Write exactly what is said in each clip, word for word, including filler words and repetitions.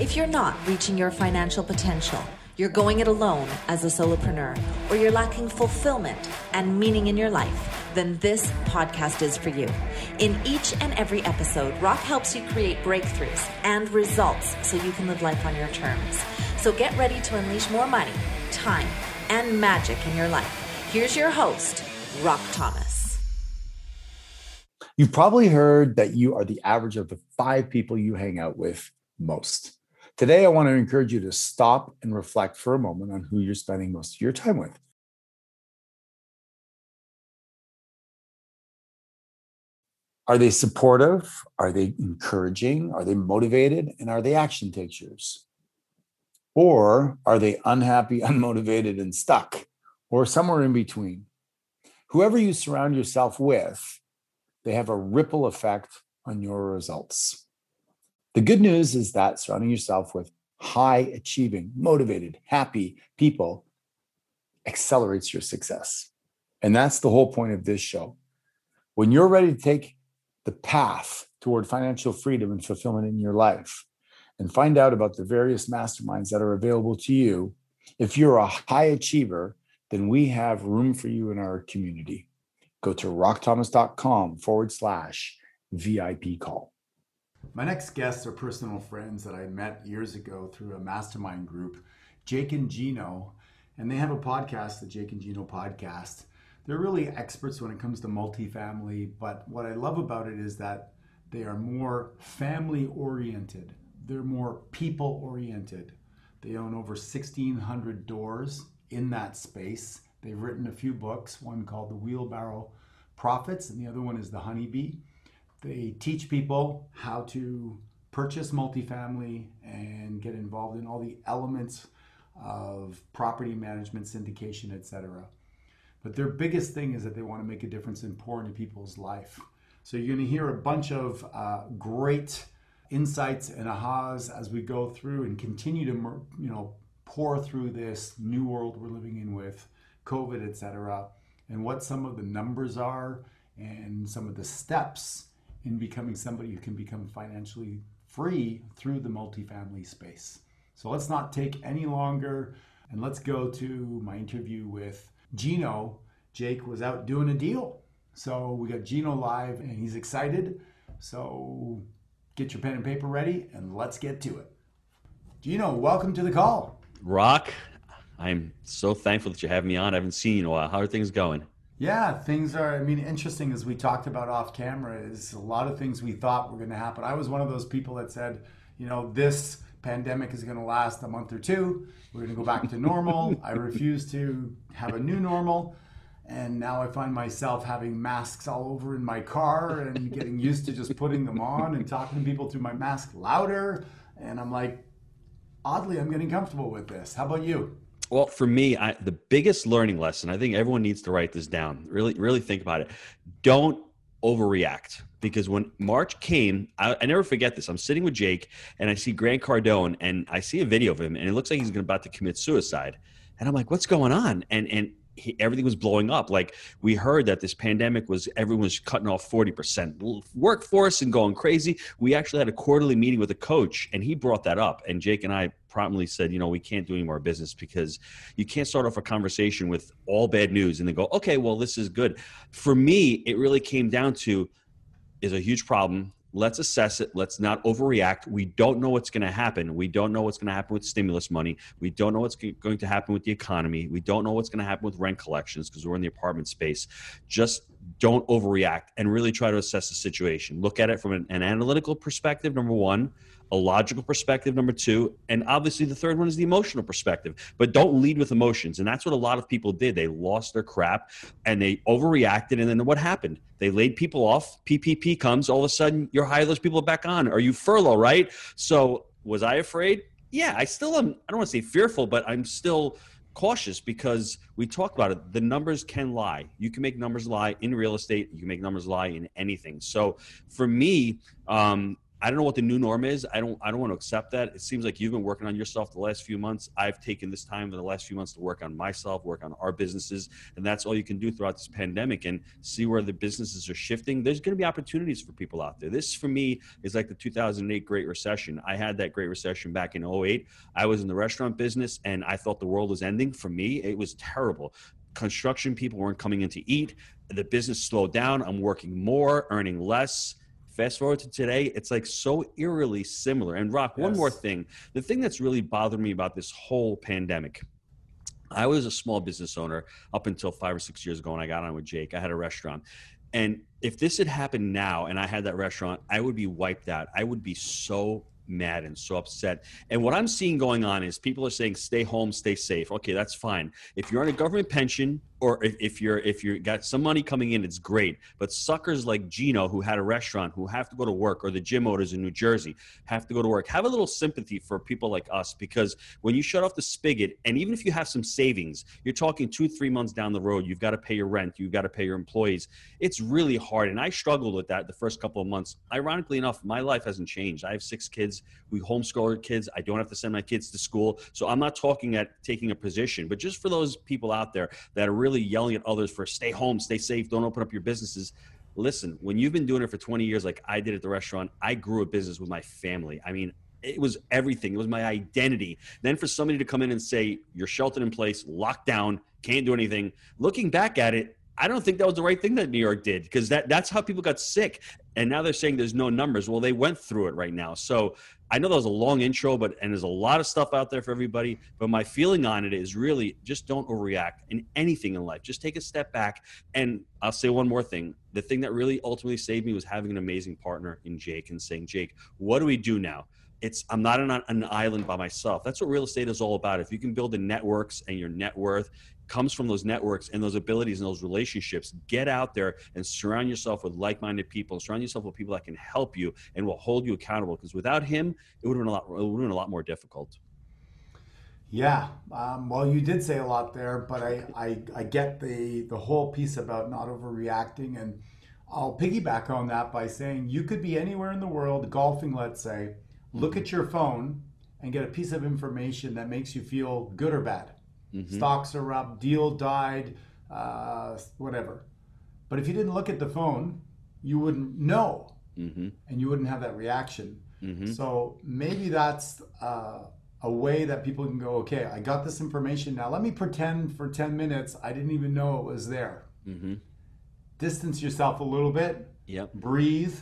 If you're not reaching your financial potential, you're going it alone as a solopreneur, or you're lacking fulfillment and meaning in your life, then this podcast is for you. In each and every episode, Rock helps you create breakthroughs and results so you can live life on your terms. So get ready to unleash more money, time, and magic in your life. Here's your host, Rock Thomas. You've probably heard that you are the average of the five people you hang out with most. Today, I want to encourage you to stop and reflect for a moment on who you're spending most of your time with. Are they supportive? Are they encouraging? Are they motivated? And are they action takers? Or are they unhappy, unmotivated, and stuck? Or somewhere in between? Whoever you surround yourself with, they have a ripple effect on your results. The good news is that surrounding yourself with high achieving, motivated, happy people accelerates your success. And that's the whole point of this show. When you're ready to take the path toward financial freedom and fulfillment in your life and find out about the various masterminds that are available to you, if you're a high achiever, then we have room for you in our community. Go to rockthomas.com forward slash VIP call. My next guests are personal friends that I met years ago through a mastermind group, Jake and Gino, and they have a podcast, the Jake and Gino Podcast. They're really experts when it comes to multifamily, but what I love about it is that they are more family-oriented. They're more people-oriented. They own over sixteen hundred doors in that space. They've written a few books, one called The Wheelbarrow Profits, and the other one is The Honeybee. They teach people how to purchase multifamily and get involved in all the elements of property management, syndication, et cetera. But their biggest thing is that they want to make a difference in pouring into people's life. So you're going to hear a bunch of uh, great insights and ahas as we go through and continue to, you know, pour through this new world we're living in with COVID, et cetera, and what some of the numbers are and some of the steps in becoming somebody who can become financially free through the multifamily space. So let's not take any longer and let's go to my interview with Gino. Jake was out doing a deal. So we got Gino live and he's excited. So get your pen and paper ready and let's get to it. Gino, welcome to the call. Rock, I'm so thankful that you have me on. I haven't seen you in a while. How are things going? Yeah, things are, I mean, interesting, as we talked about off camera, is a lot of things we thought were going to happen. I was one of those people that said, you know, this pandemic is going to last a month or two. We're going to go back to normal. I refuse to have a new normal. And now I find myself having masks all over in my car and getting used to just putting them on and talking to people through my mask louder. And I'm like, oddly, I'm getting comfortable with this. How about you? Well, for me, I, the biggest learning lesson, I think everyone needs to write this down. Really, really think about it. Don't overreact, because when March came, I, I never forget this. I'm sitting with Jake and I see Grant Cardone and I see a video of him and it looks like he's about to commit suicide. And I'm like, what's going on? And, and he, everything was blowing up. Like, we heard that this pandemic was, everyone was cutting off forty percent workforce and going crazy. We actually had a quarterly meeting with a coach and he brought that up. And Jake and I promptly said, you know, we can't do any more business, because you can't start off a conversation with all bad news and then go, okay, well, this is good. For me, it really came down to, is a huge problem. Let's assess it. Let's not overreact. We don't know what's going to happen. We don't know what's going to happen with stimulus money. We don't know what's going to happen with the economy. We don't know what's going to happen with rent collections because we're in the apartment space. Just don't overreact and really try to assess the situation. Look at it from an, an analytical perspective, number one, a logical perspective, number two, and obviously the third one is the emotional perspective. But don't lead with emotions. And that's what a lot of people did. They lost their crap and they overreacted. And then what happened? They laid people off. P P P comes. All of a sudden, you hire those people back on. Are you furlough, right? So was I afraid? Yeah, I still am. I don't want to say fearful, but I'm still cautious, because we talked about it. The numbers can lie. You can make numbers lie in real estate. You can make numbers lie in anything. So for me, um, I don't know what the new norm is. I don't, I don't want to accept that. It seems like you've been working on yourself the last few months. I've taken this time in the last few months to work on myself, work on our businesses. And that's all you can do throughout this pandemic and see where the businesses are shifting. There's going to be opportunities for people out there. This for me is like the two thousand eight Great Recession. I had that Great Recession back in oh eight. I was in the restaurant business and I thought the world was ending. For me, it was terrible. Construction people weren't coming in to eat. The business slowed down. I'm working more, earning less. Fast forward to today, it's like so eerily similar. And Rock, yes. One more thing. The thing that's really bothered me about this whole pandemic, I was a small business owner up until five or six years ago when I got on with Jake. I had a restaurant. And if this had happened now and I had that restaurant, I would be wiped out. I would be so mad and so upset. And what I'm seeing going on is people are saying, stay home, stay safe. Okay, that's fine. If you're on a government pension, or if, if you're if you got some money coming in, it's great. But suckers like Gino, who had a restaurant, who have to go to work, or the gym owners in New Jersey have to go to work, have a little sympathy for people like us, because when you shut off the spigot, and even if you have some savings, you're talking two, three months down the road, you've got to pay your rent, you've got to pay your employees. It's really hard. And I struggled with that the first couple of months. Ironically enough, my life hasn't changed. I have six kids. We homeschool our kids. I don't have to send my kids to school. So I'm not talking at taking a position, but just for those people out there that are really really yelling at others for stay home, stay safe, don't open up your businesses. Listen, when you've been doing it for twenty years, like I did at the restaurant, I grew a business with my family. I mean, it was everything. It was my identity. Then for somebody to come in and say, you're sheltered in place, locked down, can't do anything. Looking back at it, I don't think that was the right thing that New York did, because that, that's how people got sick. And now they're saying there's no numbers. Well, they went through it right now. So I know that was a long intro, but and there's a lot of stuff out there for everybody. But my feeling on it is really just don't overreact in anything in life. Just take a step back. And I'll say one more thing. The thing that really ultimately saved me was having an amazing partner in Jake and saying, Jake, what do we do now? It's I'm not on an island by myself. That's what real estate is all about. If you can build the networks and your net worth comes from those networks and those abilities and those relationships, get out there and surround yourself with like-minded people. Surround yourself with people that can help you and will hold you accountable. Because without him, it would have been a lot, it would have been a lot more difficult. Yeah. Um, well, you did say a lot there, but I, I, I get the, the whole piece about not overreacting. And I'll piggyback on that by saying you could be anywhere in the world, golfing, let's say, look at your phone and get a piece of information that makes you feel good or bad. Mm-hmm. Stocks are up, deal died, uh, whatever. But if you didn't look at the phone, you wouldn't know, mm-hmm. and you wouldn't have that reaction. Mm-hmm. So maybe that's uh, a way that people can go, okay, I got this information. Now let me pretend for ten minutes I didn't even know it was there. Mm-hmm. Distance yourself a little bit, yep. breathe,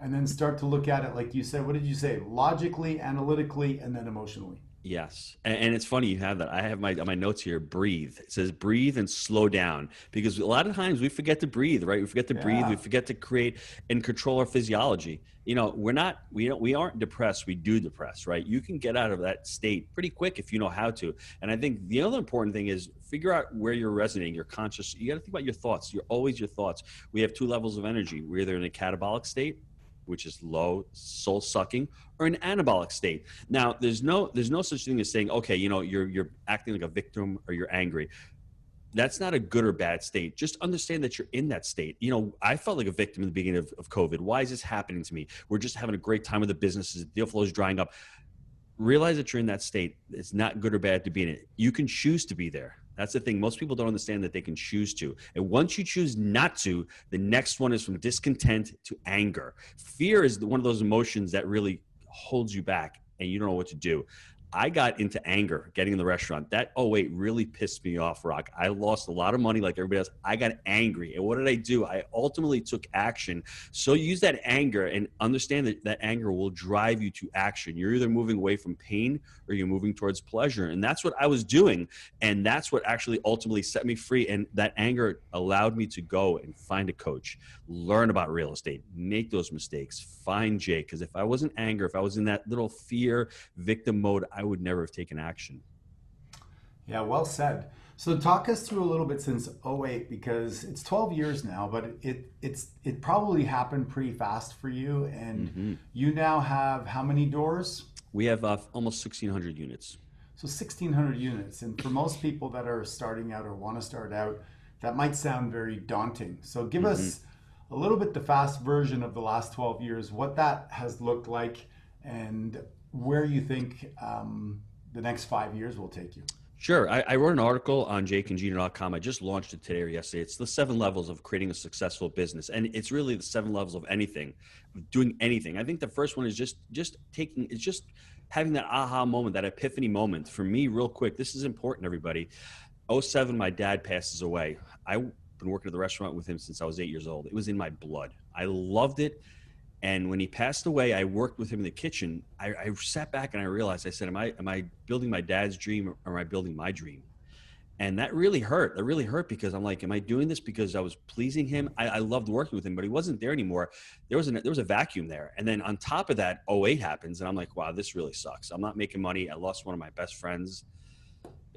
and then start to look at it, like you said. What did you say? Logically, analytically, and then emotionally. Yes. And, and it's funny you have that. I have my my notes here, breathe. It says breathe and slow down, because a lot of times we forget to breathe, right? We forget to yeah. breathe. We forget to create and control our physiology. You know, we're not, we don't, we aren't depressed. We do depress, right? You can get out of that state pretty quick if you know how to. And I think the other important thing is figure out where you're resonating, your conscious. You got to think about your thoughts. You're always your thoughts. We have two levels of energy. We're either in a catabolic state, which is low, soul sucking, or an anabolic state. Now, there's no there's no such thing as saying, okay, you know, you're you're acting like a victim or you're angry. That's not a good or bad state. Just understand that you're in that state. You know, I felt like a victim in the beginning of, of COVID. Why is this happening to me? We're just having a great time with the businesses. The deal flow is drying up. Realize that you're in that state. It's not good or bad to be in it. You can choose to be there. That's the thing. Most people don't understand that they can choose to. And once you choose not to, the next one is from discontent to anger. Fear is one of those emotions that really holds you back and you don't know what to do. I got into anger getting in the restaurant. That oh wait really pissed me off, Rock. I lost a lot of money like everybody else. I got angry. And what did I do? I ultimately took action. So use that anger and understand that that anger will drive you to action. You're either moving away from pain or you're moving towards pleasure. And that's what I was doing. And that's what actually ultimately set me free. And that anger allowed me to go and find a coach, learn about real estate, make those mistakes, find Jake. Because if I wasn't anger, if I was in that little fear victim mode, I would never have taken action. Yeah, well said. So talk us through a little bit since oh eight, because it's twelve years now, but it it's it probably happened pretty fast for you. And mm-hmm. you now have how many doors? We have uh, almost sixteen hundred units. So sixteen hundred units. And for most people that are starting out or want to start out, that might sound very daunting. So give mm-hmm. us a little bit the fast version of the last twelve years, what that has looked like and where you think um, the next five years will take you. Sure. I, I wrote an article on jake and gino dot com. I just launched it today or yesterday. It's the seven levels of creating a successful business. And it's really the seven levels of anything, doing anything. I think the first one is just just taking, it's just having that aha moment, that epiphany moment. For me, real quick, this is important, everybody. oh seven, my dad passes away. I've been working at the restaurant with him since I was eight years old. It was in my blood. I loved it. And when he passed away, I worked with him in the kitchen. I, I sat back and I realized, I said, am I, am I building my dad's dream or am I building my dream? And that really hurt. That really hurt because I'm like, am I doing this because I was pleasing him? I, I loved working with him, but he wasn't there anymore. There was, an, there was a vacuum there. And then on top of that, oh eight happens. And I'm like, wow, this really sucks. I'm not making money. I lost one of my best friends.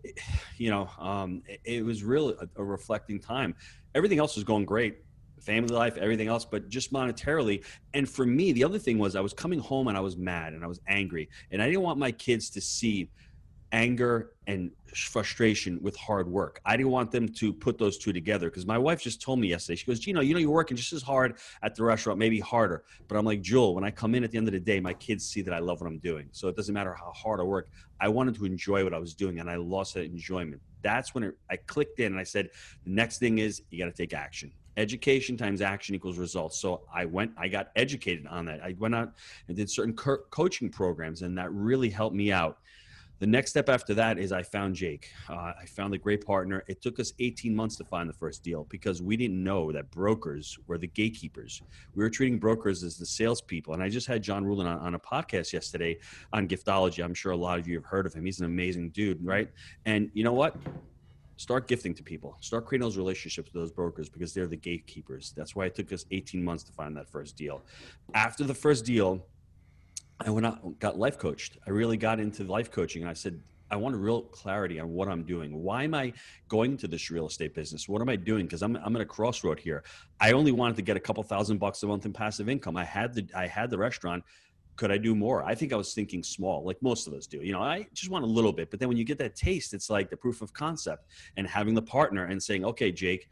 It, you know, um, it, it was really a, a reflecting time. Everything else was going great. Family life, everything else, but just monetarily. And for me, the other thing was I was coming home and I was mad and I was angry. And I didn't want my kids to see anger and frustration with hard work. I didn't want them to put those two together because my wife just told me yesterday, she goes, Gino, you know, you're working just as hard at the restaurant, maybe harder. But I'm like, Jewel, when I come in at the end of the day, my kids see that I love what I'm doing. So it doesn't matter how hard I work. I wanted to enjoy what I was doing and I lost that enjoyment. That's when it, I clicked in and I said, the next thing is you got to take action. Education times action equals results. So I went, I got educated on that. I went out and did certain co- coaching programs, and that really helped me out. The next step after that is I found Jake. Uh, I found a great partner. It took us eighteen months to find the first deal because we didn't know that brokers were the gatekeepers. We were treating brokers as the salespeople. And I just had John Ruhlin on, on a podcast yesterday on Giftology. I'm sure a lot of you have heard of him. He's an amazing dude, right? And you know what? Start gifting to people. Start creating those relationships with those brokers because they're the gatekeepers. That's why it took us eighteen months to find that first deal. After the first deal, I went out, got life coached. I really got into life coaching. And I said, I want real clarity on what I'm doing. Why am I going into this real estate business? What am I doing? Because I'm I'm at a crossroad here. I only wanted to get a couple thousand bucks a month in passive income. I had the I had the restaurant. Could I do more? I think I was thinking small, like most of us do. You know, I just want a little bit. But then when you get that taste, it's like the proof of concept and having the partner and saying, okay, Jake,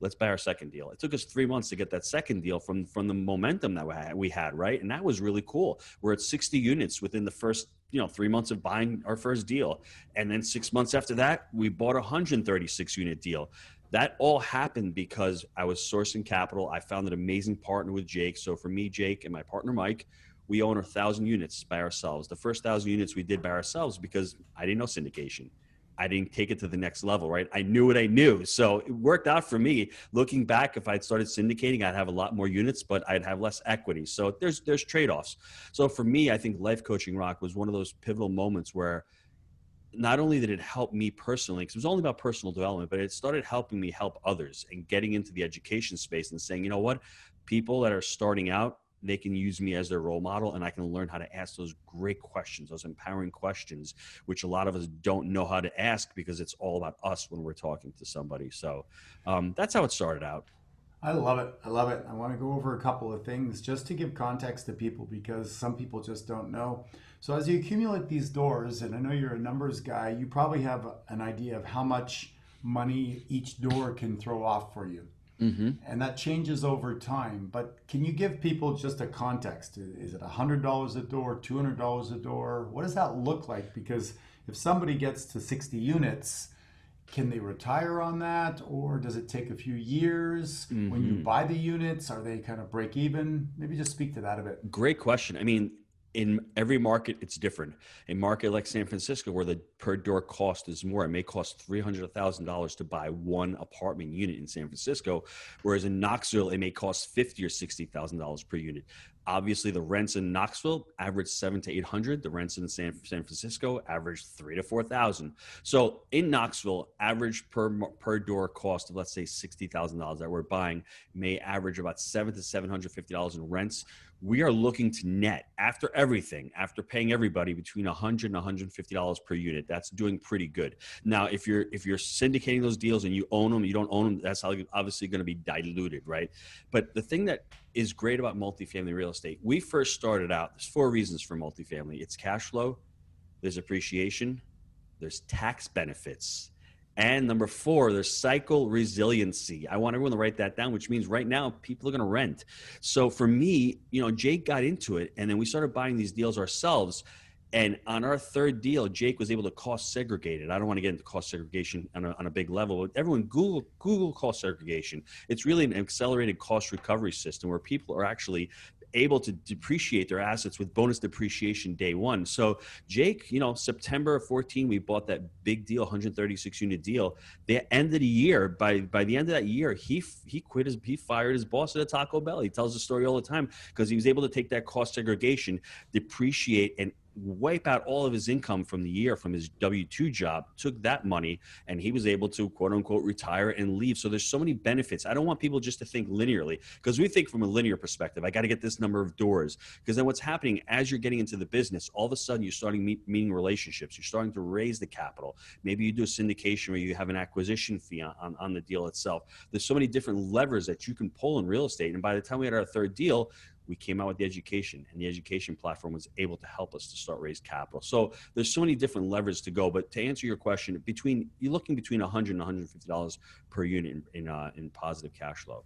let's buy our second deal. It took us three months to get that second deal from, from the momentum that we had, right? And that was really cool. We're at sixty units within the first, you know, three months of buying our first deal. And then six months after that, we bought a one hundred thirty-six unit deal. That all happened because I was sourcing capital. I found an amazing partner with Jake. So for me, Jake, and my partner, Mike, we own a thousand units by ourselves. The first thousand units we did by ourselves because I didn't know syndication. I didn't take it to the next level, right? I knew what I knew. So it worked out for me. Looking back, if I'd started syndicating, I'd have a lot more units, but I'd have less equity. So there's there's trade-offs. So for me, I think life coaching, Rock, was one of those pivotal moments where not only did it help me personally, because it was only about personal development, but it started helping me help others and getting into the education space and saying, you know what, people that are starting out, they can use me as their role model and I can learn how to ask those great questions, those empowering questions, which a lot of us don't know how to ask because it's all about us when we're talking to somebody. So um, that's how it started out. I love it. I love it. I want to go over a couple of things just to give context to people because some people just don't know. So as you accumulate these doors, and I know you're a numbers guy, you probably have an idea of how much money each door can throw off for you. Mm-hmm. And that changes over time. But can you give people just a context? Is it one hundred dollars a door, two hundred dollars a door? What does that look like? Because if somebody gets to sixty units, can they retire on that? Or does it take a few years? Mm-hmm. When you buy the units, are they kind of break even? Maybe just speak to that a bit. Great question. I mean, in every market, it's different. A market like San Francisco, where the per door cost is more, it may cost three hundred thousand dollars to buy one apartment unit in San Francisco, whereas in Knoxville, it may cost fifty thousand or sixty thousand dollars per unit. Obviously, the rents in Knoxville average seven to eight hundred. The rents in San San Francisco average three to four thousand. So in Knoxville, average per per door cost of let's say sixty thousand dollars that we're buying may average about seven to seven hundred fifty dollars in rents. We are looking to net after everything, after paying everybody, between a hundred and one hundred fifty dollars per unit. That's doing pretty good. Now, if you're if you're syndicating those deals and you own them, you don't own them. That's obviously going to be diluted, right? But the thing that is great about multifamily real estate. We first started out, there's four reasons for multifamily. It's cash flow, there's appreciation, there's tax benefits, And number four, there's cycle resiliency. I want everyone to write that down, which means right now people are going to rent. So for me, you know, Jake got into it and then we started buying these deals ourselves. And on our third deal, Jake was able to cost segregate it. I don't want to get into cost segregation on a, on a big level. Everyone Google, Google cost segregation. It's really an accelerated cost recovery system where people are actually able to depreciate their assets with bonus depreciation day one. So Jake, you know, September fourteenth, we bought that big deal, one hundred thirty-six unit deal. The end of the year, by by the end of that year, he he quit his, he fired his boss at a Taco Bell. He tells the story all the time because he was able to take that cost segregation, depreciate, and wipe out all of his income from the year from his W two job, took that money, and he was able to quote unquote retire and leave. So there's so many benefits. I don't want people just to think linearly because we think from a linear perspective. I got to get this number of doors, because then what's happening as you're getting into the business, all of a sudden you're starting meet, meeting relationships. You're starting to raise the capital. Maybe you do a syndication where you have an acquisition fee on, on, on the deal itself. There's so many different levers that you can pull in real estate. And by the time we had our third deal, we came out with the education, and the education platform was able to help us to start raise capital. So there's so many different levers to go. But to answer your question, between you're looking between one hundred and one hundred fifty dollars per unit in in, uh, in positive cash flow.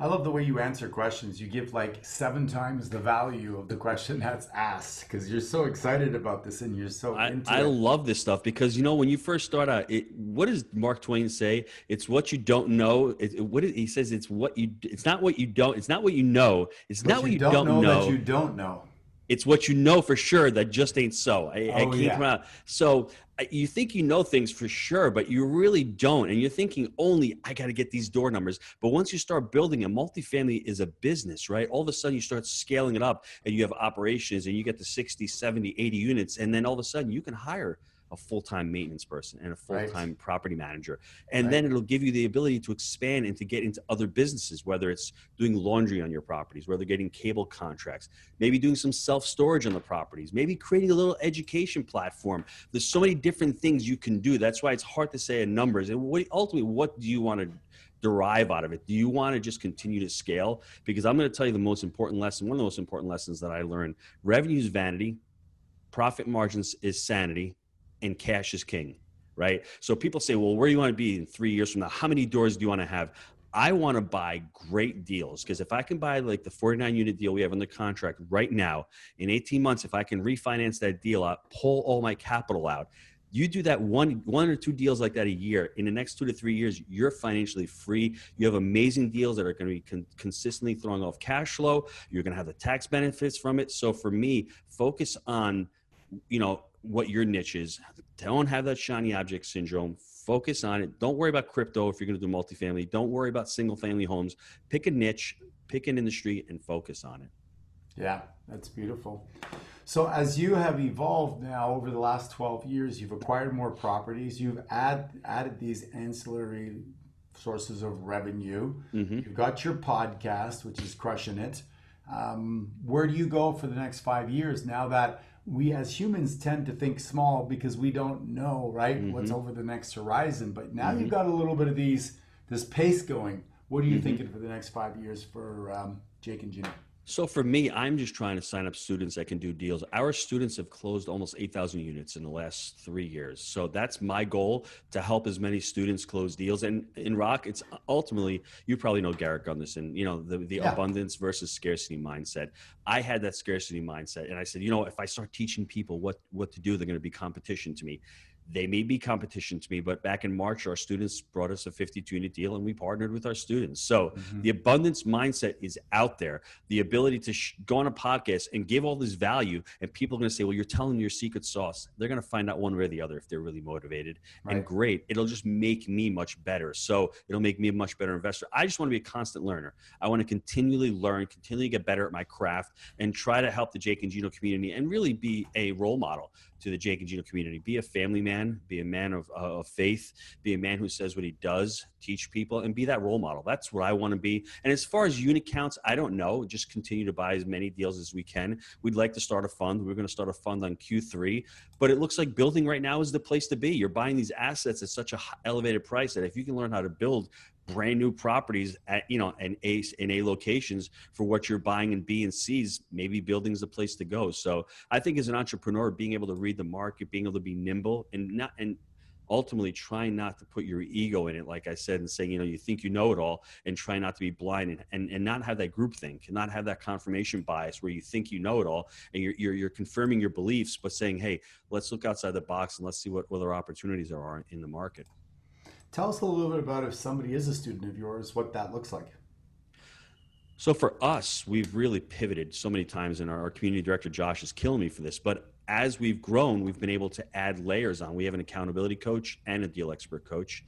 I love the way you answer questions. You give like seven times the value of the question that's asked because you're so excited about this and you're so I, into I it. I love this stuff because, you know, when you first start out, it, what does Mark Twain say? It's what you don't know. It, it, what is, he says it's what you, it's not what you don't, it's not what you know. It's but not you what you don't, don't know, know. That you don't know. It's what you know for sure that just ain't so. I, oh, I keep yeah. out. So you think you know things for sure, but you really don't. And you're thinking only, I got to get these door numbers. But once you start building, a multifamily is a business, right? All of a sudden you start scaling it up and you have operations and you get to sixty, seventy, eighty units. And then all of a sudden you can hire a full-time maintenance person and a full-time right. property manager. And right. then it'll give you the ability to expand and to get into other businesses, whether it's doing laundry on your properties, whether getting cable contracts, maybe doing some self-storage on the properties, maybe creating a little education platform. There's so many different things you can do. That's why it's hard to say in numbers. And what, ultimately, what do you want to derive out of it? Do you want to just continue to scale? Because I'm going to tell you the most important lesson, one of the most important lessons that I learned. Revenue is vanity. Profit margins is sanity. And cash is king, right? So people say, well, where do you want to be in three years from now? How many doors do you want to have? I want to buy great deals, because if I can buy like the forty-nine unit deal we have under contract right now, in eighteen months, if I can refinance that deal out, pull all my capital out, you do that one, one or two deals like that a year. In the next two to three years, you're financially free. You have amazing deals that are going to be con- consistently throwing off cash flow. You're going to have the tax benefits from it. So for me, focus on, you know, what your niche is. Don't have that shiny object syndrome. Focus on it. Don't worry about crypto if you're going to do multifamily. Don't worry about single family homes. Pick a niche, pick an industry, and focus on it. Yeah, that's beautiful. So as you have evolved now over the last twelve years, you've acquired more properties. You've add, added these ancillary sources of revenue. Mm-hmm. You've got your podcast, which is crushing it. Um, where do you go for the next five years now that we as humans tend to think small because we don't know, right? Mm-hmm. What's over the next horizon. But now mm-hmm. you've got a little bit of these, this pace going. What are you mm-hmm. thinking for the next five years for um, Jake and Gino? So for me, I'm just trying to sign up students that can do deals. Our students have closed almost eight thousand units in the last three years. So that's my goal, to help as many students close deals. And in Rock, it's ultimately, you probably know Garrett Gunderson, you know, the, the yeah. abundance versus scarcity mindset. I had that scarcity mindset. And I said, you know, if I start teaching people what, what to do, they're going to be competition to me. They may be competition to me, but back in March, our students brought us a fifty-two unit deal and we partnered with our students. So mm-hmm. the abundance mindset is out there. The ability to sh- go on a podcast and give all this value, and people are going to say, well, you're telling your secret sauce. They're going to find out one way or the other if they're really motivated. Right. And great, it'll just make me much better. So it'll make me a much better investor. I just want to be a constant learner. I want to continually learn, continually get better at my craft, and try to help the Jake and Gino community and really be a role model to the Jake and Gino community. Be a family man, be a man of, uh, of faith, be a man who says what he does, teach people, and be that role model. That's what I want to be. And as far as unit counts, I don't know. Just continue to buy as many deals as we can. We'd like to start a fund. We're going to start a fund on Q three, but it looks like building right now is the place to be. You're buying these assets at such a elevated price that if you can learn how to build brand new properties at, you know, and A in A locations for what you're buying in B and C's, maybe building's the place to go. So I think as an entrepreneur, being able to read the market, being able to be nimble and not, and ultimately try not to put your ego in it, like I said, and saying, you know, you think you know it all, and try not to be blind and, and, and not have that groupthink, and not have that confirmation bias where you think you know it all, and you're, you're, you're confirming your beliefs, but saying, hey, let's look outside the box and let's see what other opportunities there are in the market. Tell us a little bit about, if somebody is a student of yours, what that looks like. So for us, we've really pivoted so many times, and our, our community director, Josh, is killing me for this, but as we've grown, we've been able to add layers on. We have an accountability coach and a deal expert coach.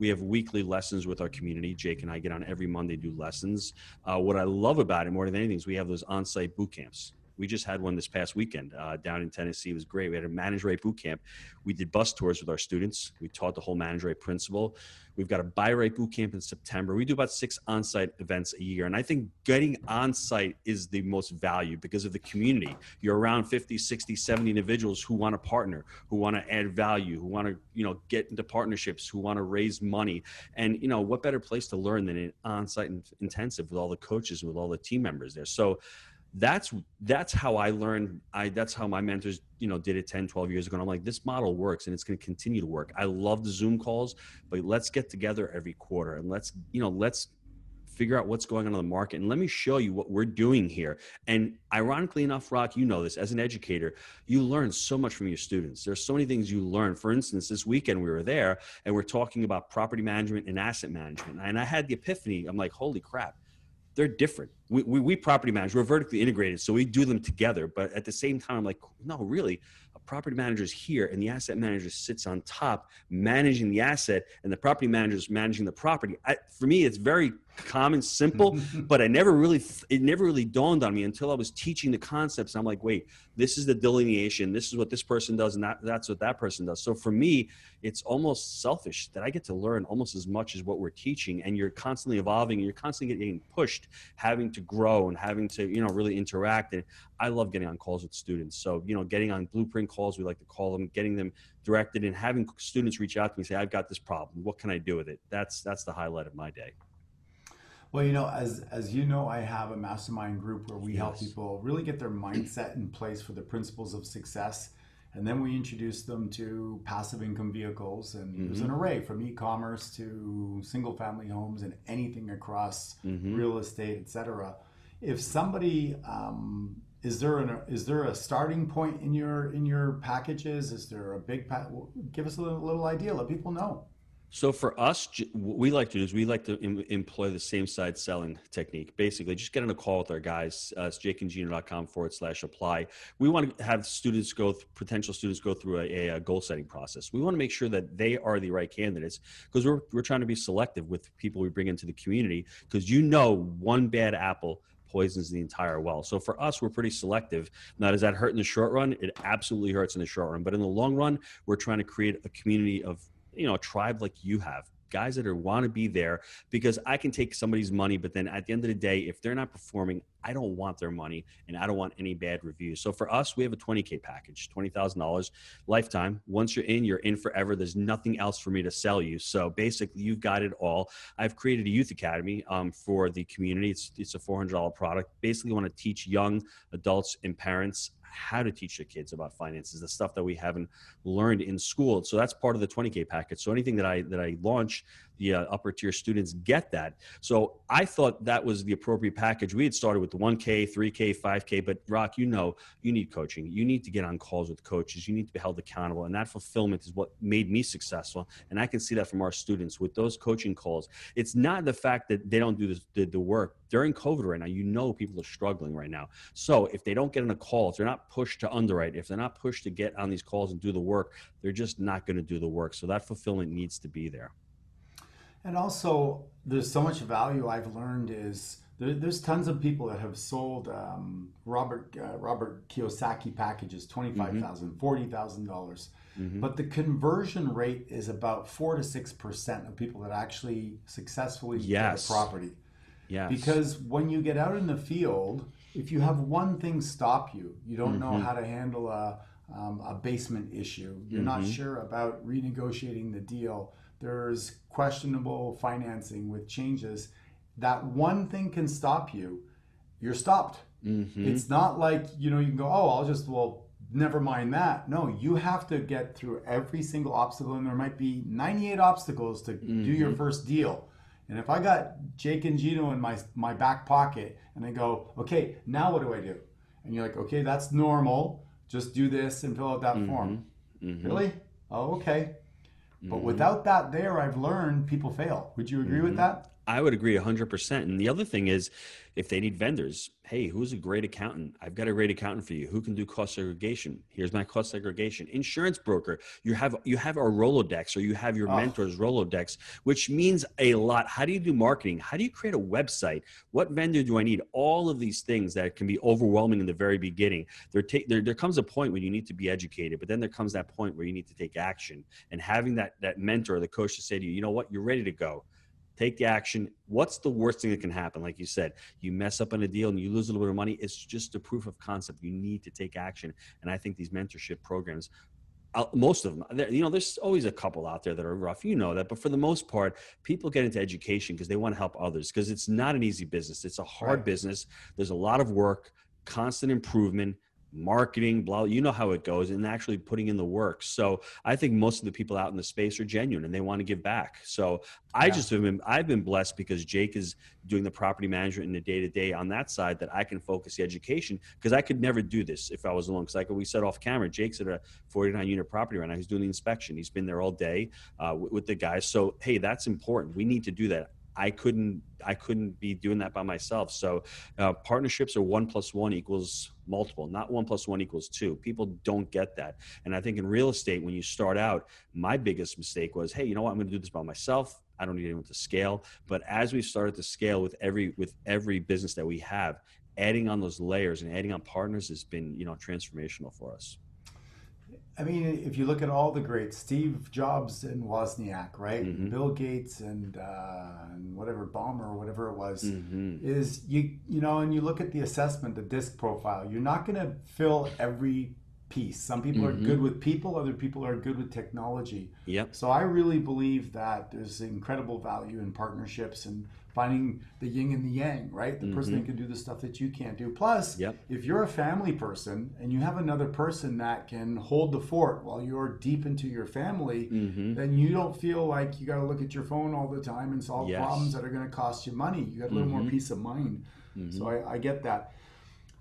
We have weekly lessons with our community. Jake and I get on every Monday, do lessons. Uh, what I love about it more than anything is we have those on-site boot camps. We just had one this past weekend uh, down in Tennessee. It was great. We had a Manage Right boot camp. We did bus tours with our students. We taught the whole Manage Right principle. We've got a Buy Right boot camp in September. We do about six on-site events a year. And I think getting on-site is the most value because of the community. You're around fifty, sixty, seventy individuals who want to partner, who want to add value, who want to, you know, get into partnerships, who want to raise money. And, you know, what better place to learn than an on-site intensive with all the coaches, with all the team members there. So that's that's how I learned. I that's how my mentors, you know, did it ten, twelve years ago. And I'm like, this model works and it's going to continue to work. I love the Zoom calls, but let's get together every quarter and let's, you know, let's figure out what's going on in the market. And let me show you what we're doing here. And ironically enough, Rock, you know this, as an educator, you learn so much from your students. There's so many things you learn. For instance, this weekend we were there and we're talking about property management and asset management. And I had the epiphany. I'm like, holy crap. They're different. We, we, we property manage, we're vertically integrated, so we do them together. But at the same time, I'm like, no, really, a property manager is here and the asset manager sits on top managing the asset and the property manager is managing the property. I, for me, it's very common, simple, but I never really, it never really dawned on me until I was teaching the concepts. I'm like, wait, this is the delineation. This is what this person does, and that, that's what that person does. So for me, it's almost selfish that I get to learn almost as much as what we're teaching, and you're constantly evolving, and you're constantly getting pushed, having to grow and having to, you know, really interact. And I love getting on calls with students. So, you know, getting on blueprint calls, we like to call them, getting them directed and having students reach out to me and say, I've got this problem. What can I do with it? That's, that's the highlight of my day. Well, you know, as as you know, I have a mastermind group where we yes. help people really get their mindset in place for the principles of success. And then we introduce them to passive income vehicles. And mm-hmm. there's an array from e-commerce to single family homes and anything across mm-hmm. real estate, et cetera. If somebody, um, is there an, is there a starting point in your, in your packages? Is there a big, pa- give us a little, little idea, let people know. So for us, what we like to do is we like to im- employ the same side selling technique. Basically, just get on a call with our guys. Uh, it's jake and gino dot com forward slash apply. We want to have students go, th- potential students go through a, a goal setting process. We want to make sure that they are the right candidates because we're, we're trying to be selective with people we bring into the community because, you know, one bad apple poisons the entire well. So for us, we're pretty selective. Now, does that hurt in the short run? It absolutely hurts in the short run. But in the long run, we're trying to create a community of, you know, a tribe like you have, guys that are want to be there, because I can take somebody's money, but then at the end of the day, if they're not performing, I don't want their money and I don't want any bad reviews. So for us, we have a twenty K package, twenty thousand dollars lifetime. Once you're in, you're in forever. There's nothing else for me to sell you. So basically you've got it all. I've created a youth academy um, for the community. It's, it's a four hundred dollars product. Basically want to teach young adults and parents how to teach the kids about finances, the stuff that we haven't learned in school. So that's part of the twenty K package. So anything that I, that I launch, the uh, upper tier students get that. So I thought that was the appropriate package. We had started with the one K, three K, five K, but Rock, you know, you need coaching. You need to get on calls with coaches. You need to be held accountable. And that fulfillment is what made me successful. And I can see that from our students with those coaching calls. It's not the fact that they don't do this, the, the work. During COVID right now, you know, people are struggling right now. So if they don't get on a call, if they're not pushed to underwrite, if they're not pushed to get on these calls and do the work, they're just not going to do the work. So that fulfillment needs to be there. And also, there's so much value I've learned is there, there's tons of people that have sold um, Robert uh, Robert Kiyosaki packages, twenty-five thousand dollars, forty thousand dollars. Mm-hmm. But the conversion rate is about four to six percent of people that actually successfully yes. get a property. Yes. Because when you get out in the field, if you have one thing stop you, you don't mm-hmm. know how to handle a, um, a basement issue. You're mm-hmm. not sure about renegotiating the deal. There's questionable financing with changes. That one thing can stop you. You're stopped. Mm-hmm. It's not like, you know, you can go, oh, I'll just, well, never mind that. No, you have to get through every single obstacle, and there might be ninety-eight obstacles to mm-hmm. do your first deal. And if I got Jake and Gino in my, my back pocket and I go, okay, now what do I do? And you're like, okay, that's normal. Just do this and fill out that mm-hmm. form. Mm-hmm. Really? Oh, okay. But mm-hmm. without that there, I've learned people fail. Would you agree mm-hmm. with that? I would agree one hundred percent. And the other thing is, if they need vendors, hey, who's a great accountant? I've got a great accountant for you. Who can do cost segregation? Here's my cost segregation. Insurance broker. You have you have our Rolodex, or you have your oh. mentor's Rolodex, which means a lot. How do you do marketing? How do you create a website? What vendor do I need? All of these things that can be overwhelming in the very beginning. There, ta- there, there comes a point when you need to be educated, but then there comes that point where you need to take action. And having that, that mentor or the coach to say to you, you know what, you're ready to go. Take the action. What's the worst thing that can happen? Like you said, you mess up on a deal and you lose a little bit of money. It's just a proof of concept. You need to take action. And I think these mentorship programs, most of them, you know, there's always a couple out there that are rough. You know that. But for the most part, people get into education because they want to help others, because it's not an easy business. It's a hard right. business. There's a lot of work, constant improvement, marketing, blah, you know how it goes, and actually putting in the work. So I think most of the people out in the space are genuine and they want to give back. So I yeah. just have been, I've been blessed because Jake is doing the property management and the day-to-day on that side, that I can focus the education, because I could never do this if I was alone. Because like we said off camera, Jake's at a forty-nine unit property right now. He's doing the inspection. He's been there all day uh, with, with the guys. So, hey, that's important. We need to do that. I couldn't, I couldn't be doing that by myself. So uh, partnerships are one plus one equals multiple, not one plus one equals two. People don't get that. And I think in real estate, when you start out, my biggest mistake was, hey, you know what? I'm going to do this by myself. I don't need anyone to scale. But as we started to scale with every, with every business that we have, adding on those layers and adding on partners has been, you know, transformational for us. I mean, if you look at all the greats, Steve Jobs and Wozniak, right? Mm-hmm. Bill Gates and, uh, and whatever, Ballmer or whatever it was, mm-hmm. is you you know, and you look at the assessment, the DISC profile, you're not going to fill every piece. Some people mm-hmm. are good with people, other people are good with technology. Yep. So I really believe that there's incredible value in partnerships and finding the yin and the yang, right? The mm-hmm. person that can do the stuff that you can't do. Plus, yep. if you're a family person and you have another person that can hold the fort while you're deep into your family, mm-hmm. then you don't feel like you got to look at your phone all the time and solve yes. problems that are going to cost you money. You got a little mm-hmm. more peace of mind. Mm-hmm. So I, I get that.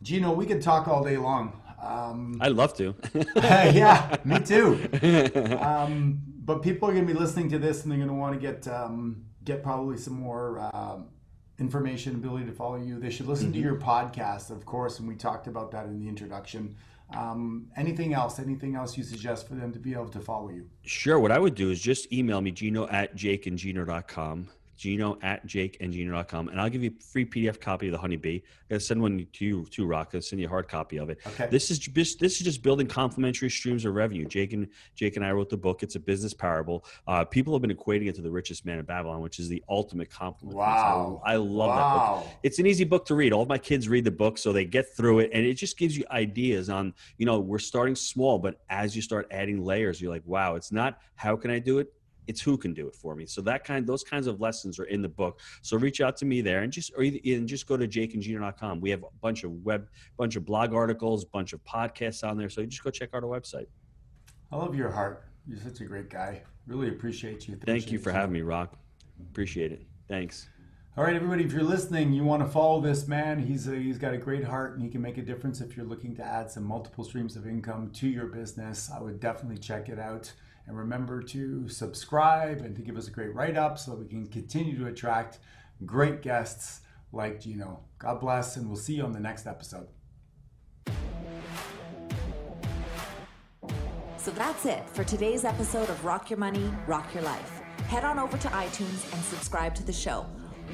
Gino, we could talk all day long. Um, I'd love to. Yeah, me too. Um, but people are going to be listening to this and they're going to want to get... Um, get probably some more um, information, ability to follow you. They should listen mm-hmm. to your podcast, of course, and we talked about that in the introduction. Um, anything else, anything else you suggest for them to be able to follow you? Sure. What I would do is just email me, Gino at jake and gino dot com. Gino at jake and gino dot com, and I'll give you a free P D F copy of The Honeybee. I'm going to send one to you, to Rock. I'll send you a hard copy of it. Okay. This is just, this is just building complementary streams of revenue. Jake and Jake and I wrote the book. It's a business parable. Uh, people have been equating it to The Richest Man in Babylon, which is the ultimate compliment. Wow. I, I love wow. that book. It's an easy book to read. All of my kids read the book, so they get through it, and it just gives you ideas on, you know, we're starting small, but as you start adding layers, you're like, wow, it's not how can I do it? It's who can do it for me. So that kind, those kinds of lessons are in the book. So reach out to me there, and just, or either, and just go to jake and gino dot com. We have a bunch of web, bunch of blog articles, bunch of podcasts on there. So you just go check out our website. I love your heart. You're such a great guy. Really appreciate you. Appreciate Thank you for having me, Rock. Appreciate it. Thanks. All right, everybody, if you're listening, you want to follow this man. He's a, he's got a great heart, and he can make a difference if you're looking to add some multiple streams of income to your business. I would definitely check it out. And remember to subscribe and to give us a great write-up so that we can continue to attract great guests like Gino. God bless, and we'll see you on the next episode. So that's it for today's episode of Rock Your Money, Rock Your Life. Head on over to iTunes and subscribe to the show.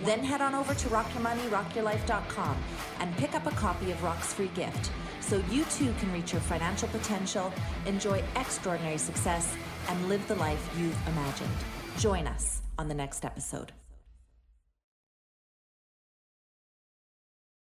Then head on over to rock your money rock your life dot com and pick up a copy of Rock's free gift, so you too can reach your financial potential, enjoy extraordinary success, and live the life you've imagined. Join us on the next episode.